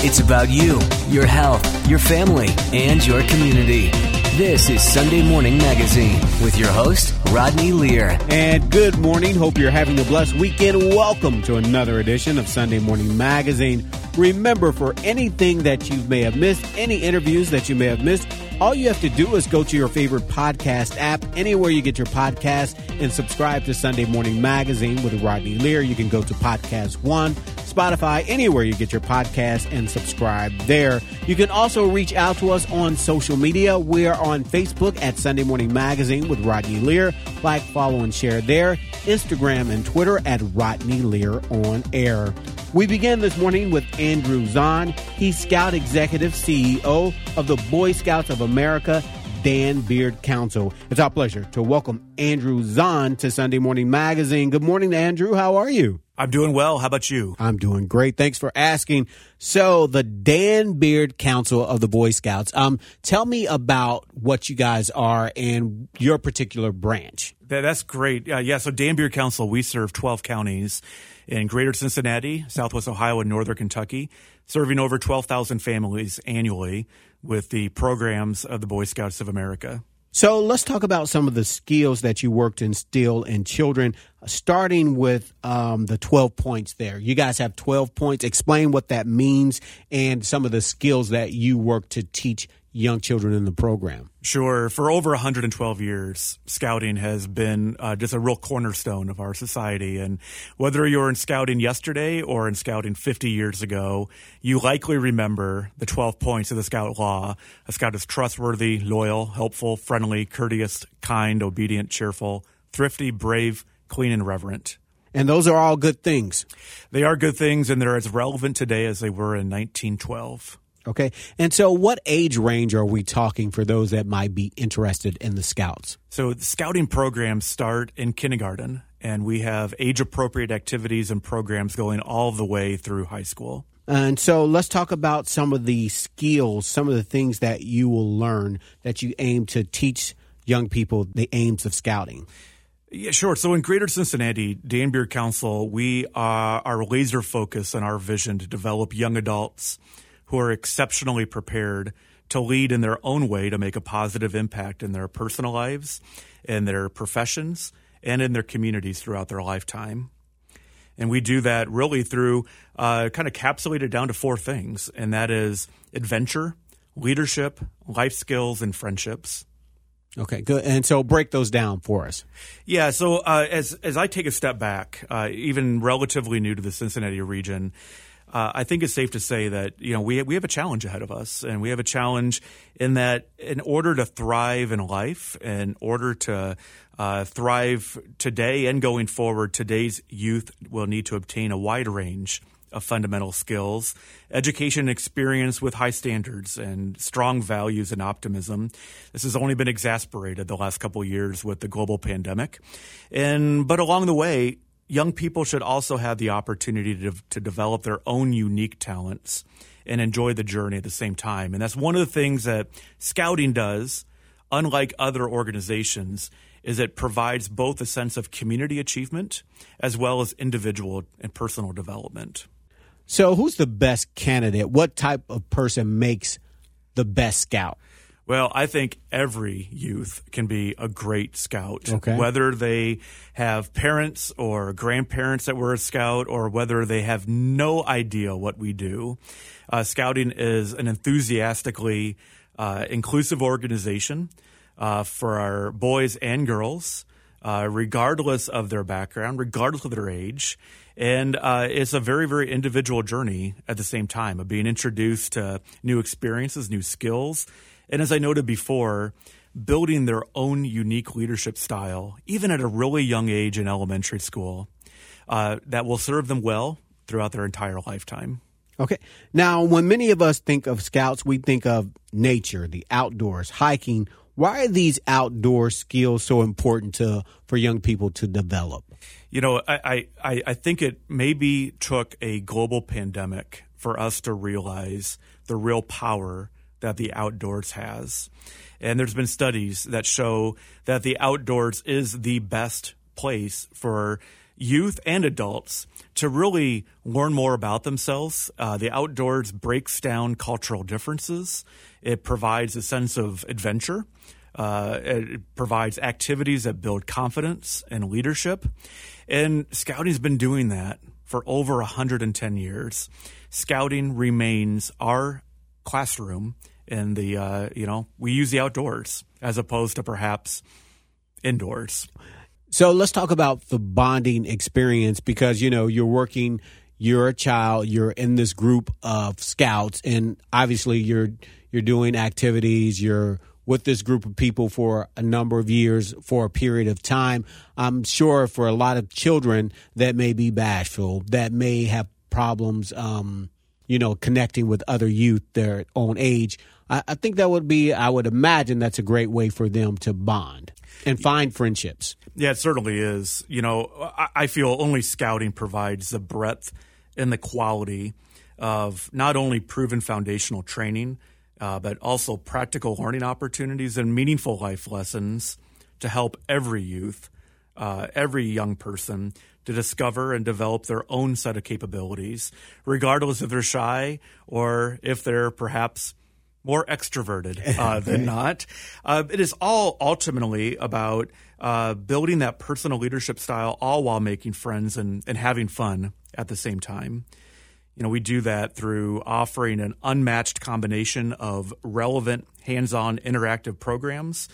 It's about you, your health, your family, and your community. This is Sunday Morning Magazine with your host, Rodney Lear. And good morning. Hope you're having a blessed weekend. Welcome to another edition of Sunday Morning Magazine. Remember, for anything that you may have missed, any interviews that you may have missed, all you have to do is go to your favorite podcast app, anywhere you get your podcast, and subscribe to Sunday Morning Magazine with Rodney Lear. You can go to Podcast One, Spotify, anywhere you get your podcast, and subscribe there. You can also reach out to us on social media. We're on Facebook at Sunday Morning Magazine with Rodney Lear. Like, follow, and share there. Instagram and Twitter at Rodney Lear on Air. We begin this morning with Andrew Zahn. He's Scout Executive CEO of the Boy Scouts of America, Dan Beard Council. It's our pleasure to welcome Andrew Zahn to Sunday Morning Magazine. Good morning, Andrew. How are you? I'm doing well. How about you? I'm doing great. Thanks for asking. So the Dan Beard Council of the Boy Scouts, tell me about what you guys are and your particular branch. That's great. So Dan Beard Council, we serve 12 counties in greater Cincinnati, southwest Ohio, and northern Kentucky, serving over 12,000 families annually with the programs of the Boy Scouts of America. So let's talk about some of the skills that you worked to instill in children, starting with the 12 points there. You guys have 12 points. Explain what that means and some of the skills that you work to teach young children in the program. Sure. For over 112 years, scouting has been just a real cornerstone of our society. And whether you were in scouting yesterday or in scouting 50 years ago, you likely remember the 12 points of the Scout Law. A Scout is trustworthy, loyal, helpful, friendly, courteous, kind, obedient, cheerful, thrifty, brave, clean, and reverent. And those are all good things. They are good things, and they're as relevant today as they were in 1912. Okay. And so what age range are we talking for those that might be interested in the Scouts? So the scouting programs start in kindergarten, and we have age-appropriate activities and programs going all the way through high school. And so let's talk about some of the skills, some of the things that you will learn that you aim to teach young people the aims of scouting. Yeah, sure. So in Greater Cincinnati, Dan Beard Council, we are laser focused on our vision to develop young adults who are exceptionally prepared to lead in their own way to make a positive impact in their personal lives, in their professions, and in their communities throughout their lifetime. And we do that really through kind of capsulated down to four things, and that is adventure, leadership, life skills, and friendships. Okay, good. And so break those down for us. Yeah, so as I take a step back, even relatively new to the Cincinnati region, I think it's safe to say that, you know, we have a challenge ahead of us, and we have a challenge in that in order to thrive in life, in order to thrive today and going forward, today's youth will need to obtain a wide range of fundamental skills, education and experience with high standards and strong values and optimism. This has only been exacerbated the last couple of years with the global pandemic. But along the way, young people should also have the opportunity to develop their own unique talents and enjoy the journey at the same time. And that's one of the things that Scouting does, unlike other organizations, is it provides both a sense of community achievement as well as individual and personal development. So who's the best candidate? What type of person makes the best Scout? Well, I think every youth can be a great scout, okay, whether they have parents or grandparents that were a scout or whether they have no idea what we do. Scouting is an enthusiastically inclusive organization for our boys and girls, regardless of their background, regardless of their age. And it's a very, very individual journey at the same time of being introduced to new experiences, new skills. And as I noted before, building their own unique leadership style, even at a really young age in elementary school, that will serve them well throughout their entire lifetime. Okay. Now, when many of us think of Scouts, we think of nature, the outdoors, hiking. Why are these outdoor skills so important for young people to develop? You know, I think it maybe took a global pandemic for us to realize the real power that the outdoors has. And there's been studies that show that the outdoors is the best place for youth and adults to really learn more about themselves. The outdoors breaks down cultural differences. It provides a sense of adventure. It provides activities that build confidence and leadership. And Scouting's been doing that for over 110 years. Scouting remains our classroom, and we use the outdoors as opposed to perhaps indoors. So let's talk about the bonding experience, because, you're working, you're a child, you're in this group of scouts, and obviously you're doing activities, you're with this group of people for a number of years, for a period of time. I'm sure for a lot of children that may be bashful, that may have problems, connecting with other youth their own age. I think that would be, I would imagine that's a great way for them to bond and find friendships. Yeah, it certainly is. I feel only Scouting provides the breadth and the quality of not only proven foundational training, but also practical learning opportunities and meaningful life lessons to help every youth, every young person to discover and develop their own set of capabilities, regardless if they're shy or if they're perhaps more extroverted than not. It is all ultimately about building that personal leadership style, all while making friends and having fun at the same time. We do that through offering an unmatched combination of relevant, hands-on, interactive programs,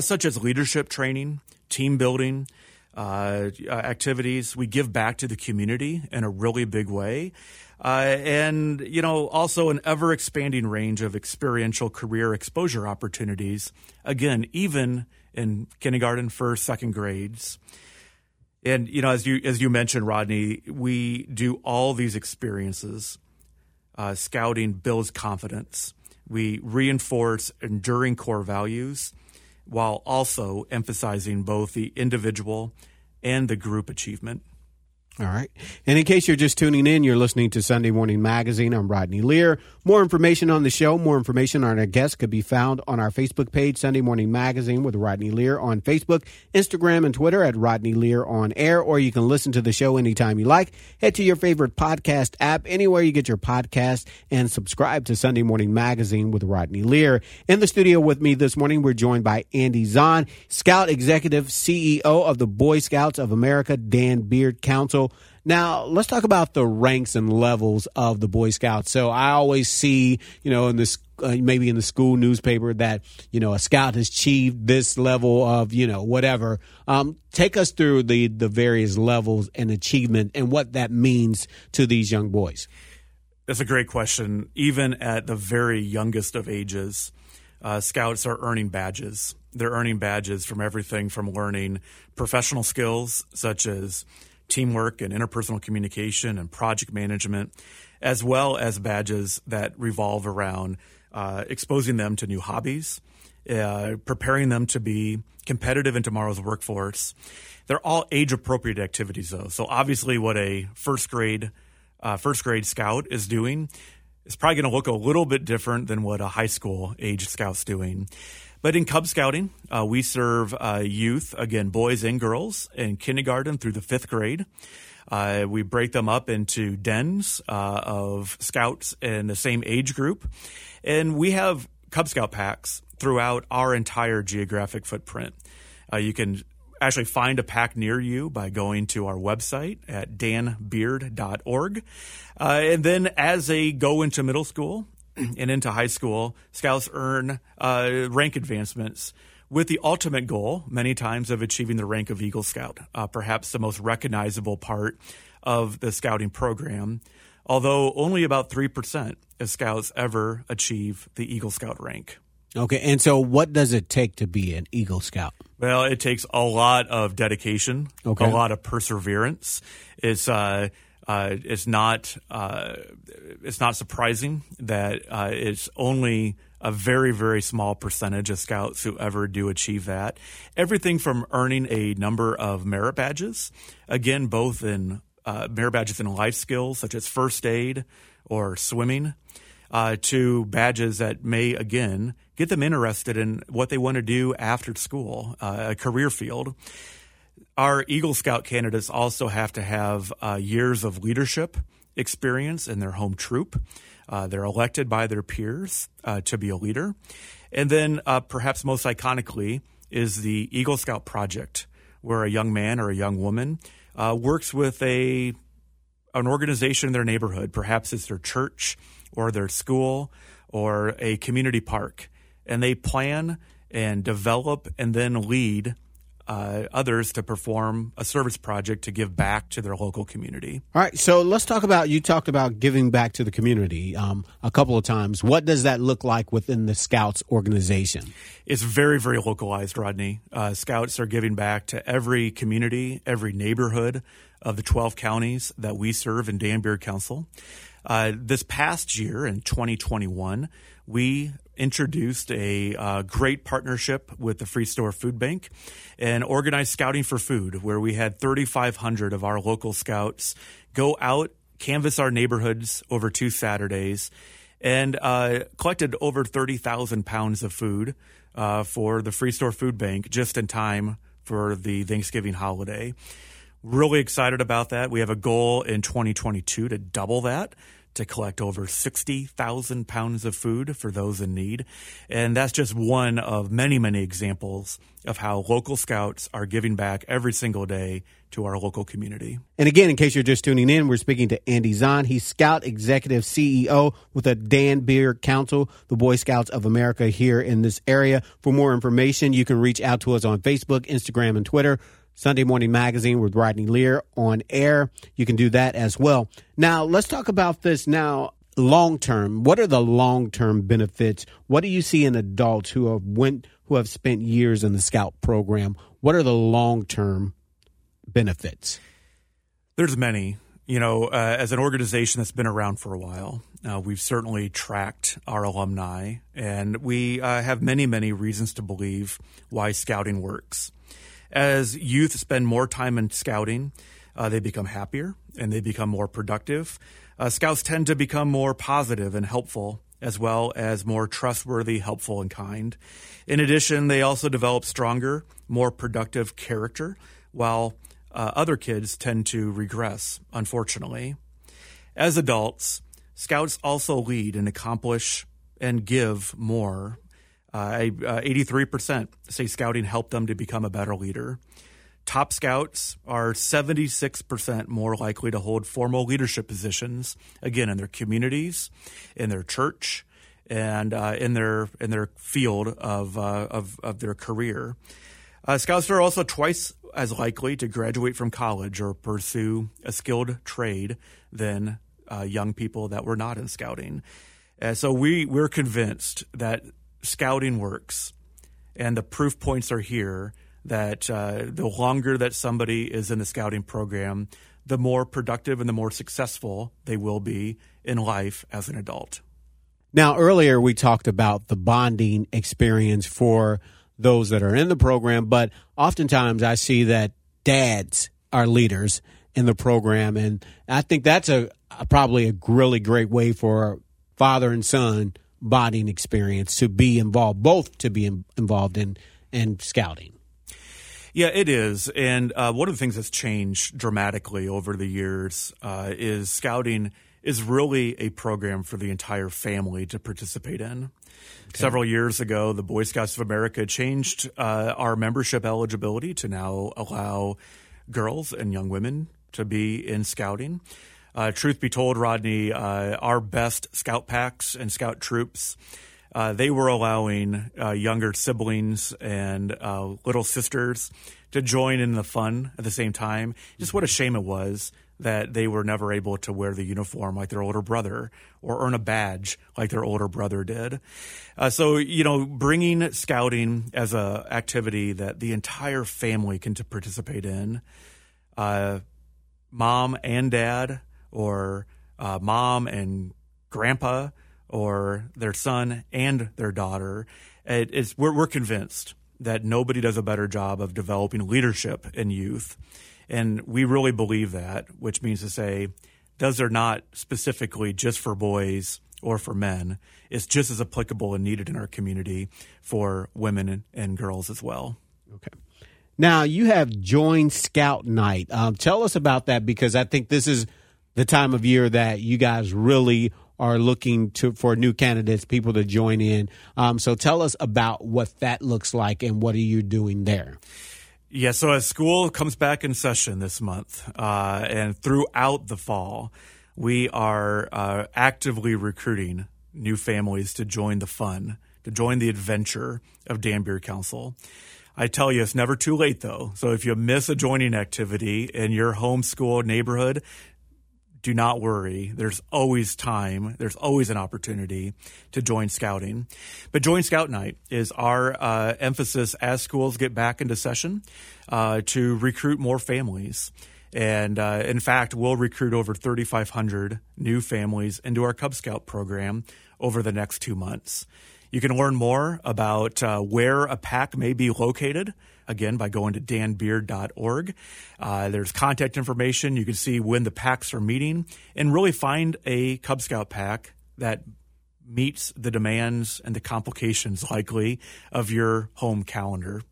such as leadership training, team building, activities. We give back to the community in a really big way. And also an ever-expanding range of experiential career exposure opportunities, again, even in kindergarten, first, second grades. And, as you mentioned, Rodney, we do all these experiences. Scouting builds confidence. We reinforce enduring core values while also emphasizing both the individual and the group achievement. All right. And in case you're just tuning in, you're listening to Sunday Morning Magazine. I'm Rodney Lear. More information on the show, more information on our guests could be found on our Facebook page, Sunday Morning Magazine with Rodney Lear on Facebook, Instagram, and Twitter at Rodney Lear on Air, or you can listen to the show anytime you like. Head to your favorite podcast app, anywhere you get your podcast, and subscribe to Sunday Morning Magazine with Rodney Lear. In the studio with me this morning, we're joined by Andy Zahn, Scout Executive CEO of the Boy Scouts of America, Dan Beard Council. Now, let's talk about the ranks and levels of the Boy Scouts. So I always see, in this maybe in the school newspaper that, a scout has achieved this level of, whatever. Take us through the various levels and achievement and what that means to these young boys. That's a great question. Even at the very youngest of ages, scouts are earning badges. They're earning badges from everything from learning professional skills such as teamwork and interpersonal communication and project management, as well as badges that revolve around exposing them to new hobbies, preparing them to be competitive in tomorrow's workforce. They're all age-appropriate activities, though. So obviously what a first grade scout is doing is probably going to look a little bit different than what a high school age scout's doing. But in Cub Scouting, we serve youth, again, boys and girls, in kindergarten through the fifth grade. We break them up into dens of scouts in the same age group. And we have Cub Scout packs throughout our entire geographic footprint. You can actually find a pack near you by going to our website at danbeard.org. And then as they go into middle school and into high school, scouts earn rank advancements with the ultimate goal, many times, of achieving the rank of Eagle Scout, perhaps the most recognizable part of the scouting program, although only about 3% of scouts ever achieve the Eagle Scout rank. Okay, and so what does it take to be an Eagle Scout? Well, it takes a lot of dedication, a lot of perseverance. It's not surprising that it's only a very, very small percentage of scouts who ever do achieve that. Everything from earning a number of merit badges, again, both in merit badges in life skills such as first aid or swimming, to badges that may, again, get them interested in what they want to do after school, a career field. Our Eagle Scout candidates also have to have years of leadership experience in their home troop. They're elected by their peers to be a leader. And then perhaps most iconically is the Eagle Scout Project, where a young man or a young woman works with an organization in their neighborhood. Perhaps it's their church or their school or a community park. And they plan and develop and then lead others to perform a service project to give back to their local community. All right. So let's talk about, you talked about giving back to the community a couple of times. What does that look like within the Scouts organization? It's very, very localized, Rodney. Scouts are giving back to every community, every neighborhood of the 12 counties that we serve in Dan Beard Council. This past year in 2021, we introduced a great partnership with the Free Store Food Bank and organized Scouting for Food, where we had 3,500 of our local scouts go out, canvass our neighborhoods over 2 Saturdays, and collected over 30,000 pounds of food for the Free Store Food Bank just in time for the Thanksgiving holiday. Really excited about that. We have a goal in 2022 to double that, to collect over 60,000 pounds of food for those in need. And that's just one of many, many examples of how local scouts are giving back every single day to our local community. And again, in case you're just tuning in, we're speaking to Andy Zahn. He's Scout Executive CEO with the Dan Beard Council, the Boy Scouts of America here in this area. For more information, you can reach out to us on Facebook, Instagram, and Twitter. Sunday Morning Magazine with Rodney Lear on air. You can do that as well. Now, let's talk about this now long-term. What are the long-term benefits? What do you see in adults who have spent years in the Scout program? What are the long-term benefits? There's many. You know, as an organization that's been around for a while, we've certainly tracked our alumni, and we have many, many reasons to believe why scouting works. As youth spend more time in scouting, they become happier and they become more productive. Scouts tend to become more positive and helpful, as well as more trustworthy, helpful, and kind. In addition, they also develop stronger, more productive character, while other kids tend to regress, unfortunately. As adults, scouts also lead and accomplish and give more. 83% say scouting helped them to become a better leader. Top scouts are 76% more likely to hold formal leadership positions, again, in their communities, in their church, and in their field of their career. Scouts are also twice as likely to graduate from college or pursue a skilled trade than young people that were not in scouting. So we're convinced that scouting works, and the proof points are here that the longer that somebody is in the scouting program, the more productive and the more successful they will be in life as an adult. Now, earlier we talked about the bonding experience for those that are in the program, but oftentimes I see that dads are leaders in the program, and I think that's probably a really great way for father and son bonding experience to be involved, both to be involved in scouting. Yeah, it is. And one of the things that's changed dramatically over the years is scouting is really a program for the entire family to participate in. Okay. Several years ago, the Boy Scouts of America changed our membership eligibility to now allow girls and young women to be in scouting. Truth be told, Rodney, our best scout packs and scout troops, they were allowing younger siblings and little sisters to join in the fun at the same time. Just what a shame it was that they were never able to wear the uniform like their older brother or earn a badge like their older brother did. So, you know, bringing scouting as a activity that the entire family can participate in, mom and dad, or mom and grandpa, or their son and their daughter. We're convinced that nobody does a better job of developing leadership in youth. And we really believe that, which means to say, those are not specifically just for boys or for men. It's just as applicable and needed in our community for women and girls as well. Okay. Now, you have joined Scout Night. Tell us about that, because I think this is the time of year that you guys really are looking to for new candidates, people to join in. So tell us about what that looks like and what are you doing there? Yeah, so as school comes back in session this month and throughout the fall, we are actively recruiting new families to join the fun, to join the adventure of Dan Beard Council. I tell you, it's never too late, though. So if you miss a joining activity in your homeschool neighborhood, do not worry. There's always time. There's always an opportunity to join Scouting. But Join Scout Night is our emphasis as schools get back into session to recruit more families. And in fact, we'll recruit over 3,500 new families into our Cub Scout program over the next 2 months. You can learn more about where a pack may be located, again, by going to danbeard.org. There's contact information. You can see when the packs are meeting and really find a Cub Scout pack that meets the demands and the complications, likely, of your home calendar.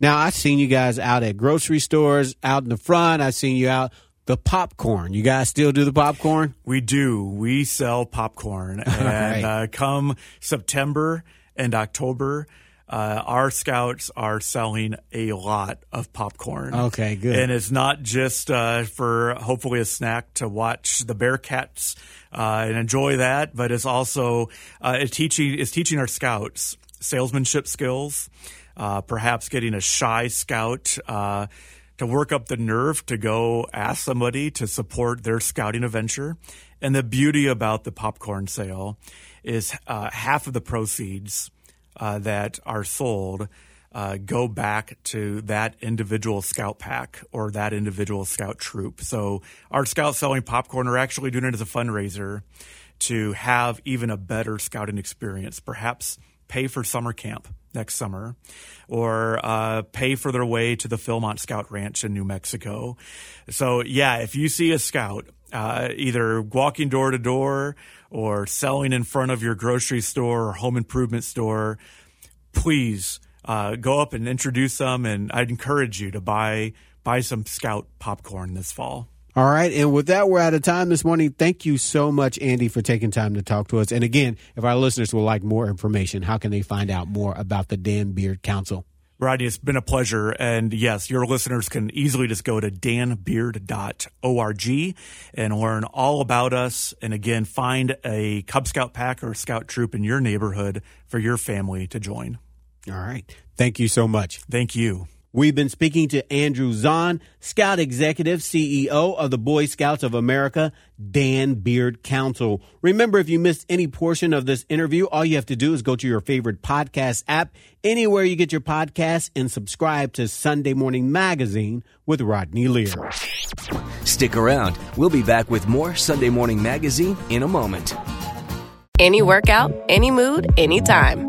Now, I've seen you guys out at grocery stores, out in the front. I've seen you out. The popcorn. You guys still do the popcorn? We do. We sell popcorn. And come September and October, our scouts are selling a lot of popcorn. Okay, good. And it's not just for hopefully a snack to watch the Bearcats and enjoy that, but it's also it's teaching our scouts salesmanship skills, perhaps getting a shy scout to work up the nerve to go ask somebody to support their scouting adventure. And the beauty about the popcorn sale is half of the proceeds that are sold go back to that individual scout pack or that individual scout troop. So our scouts selling popcorn are actually doing it as a fundraiser to have even a better scouting experience, perhaps pay for summer camp next summer, or pay for their way to the Philmont Scout Ranch in New Mexico. So, yeah, if you see a scout either walking door to door or selling in front of your grocery store or home improvement store, please go up and introduce them, and I'd encourage you to buy some scout popcorn this fall. All right. And with that, we're out of time this morning. Thank you so much, Andy, for taking time to talk to us. And again, if our listeners would like more information, how can they find out more about the Dan Beard Council? Rodney, it's been a pleasure. And yes, your listeners can easily just go to danbeard.org and learn all about us. And again, find a Cub Scout pack or scout troop in your neighborhood for your family to join. All right. Thank you so much. Thank you. We've been speaking to Andrew Zahn, Scout Executive, CEO of the Boy Scouts of America, Dan Beard Council. Remember, if you missed any portion of this interview, all you have to do is go to your favorite podcast app, anywhere you get your podcasts, and subscribe to Sunday Morning Magazine with Rodney Lear. Stick around. We'll be back with more Sunday Morning Magazine in a moment. Any workout, any mood, anytime.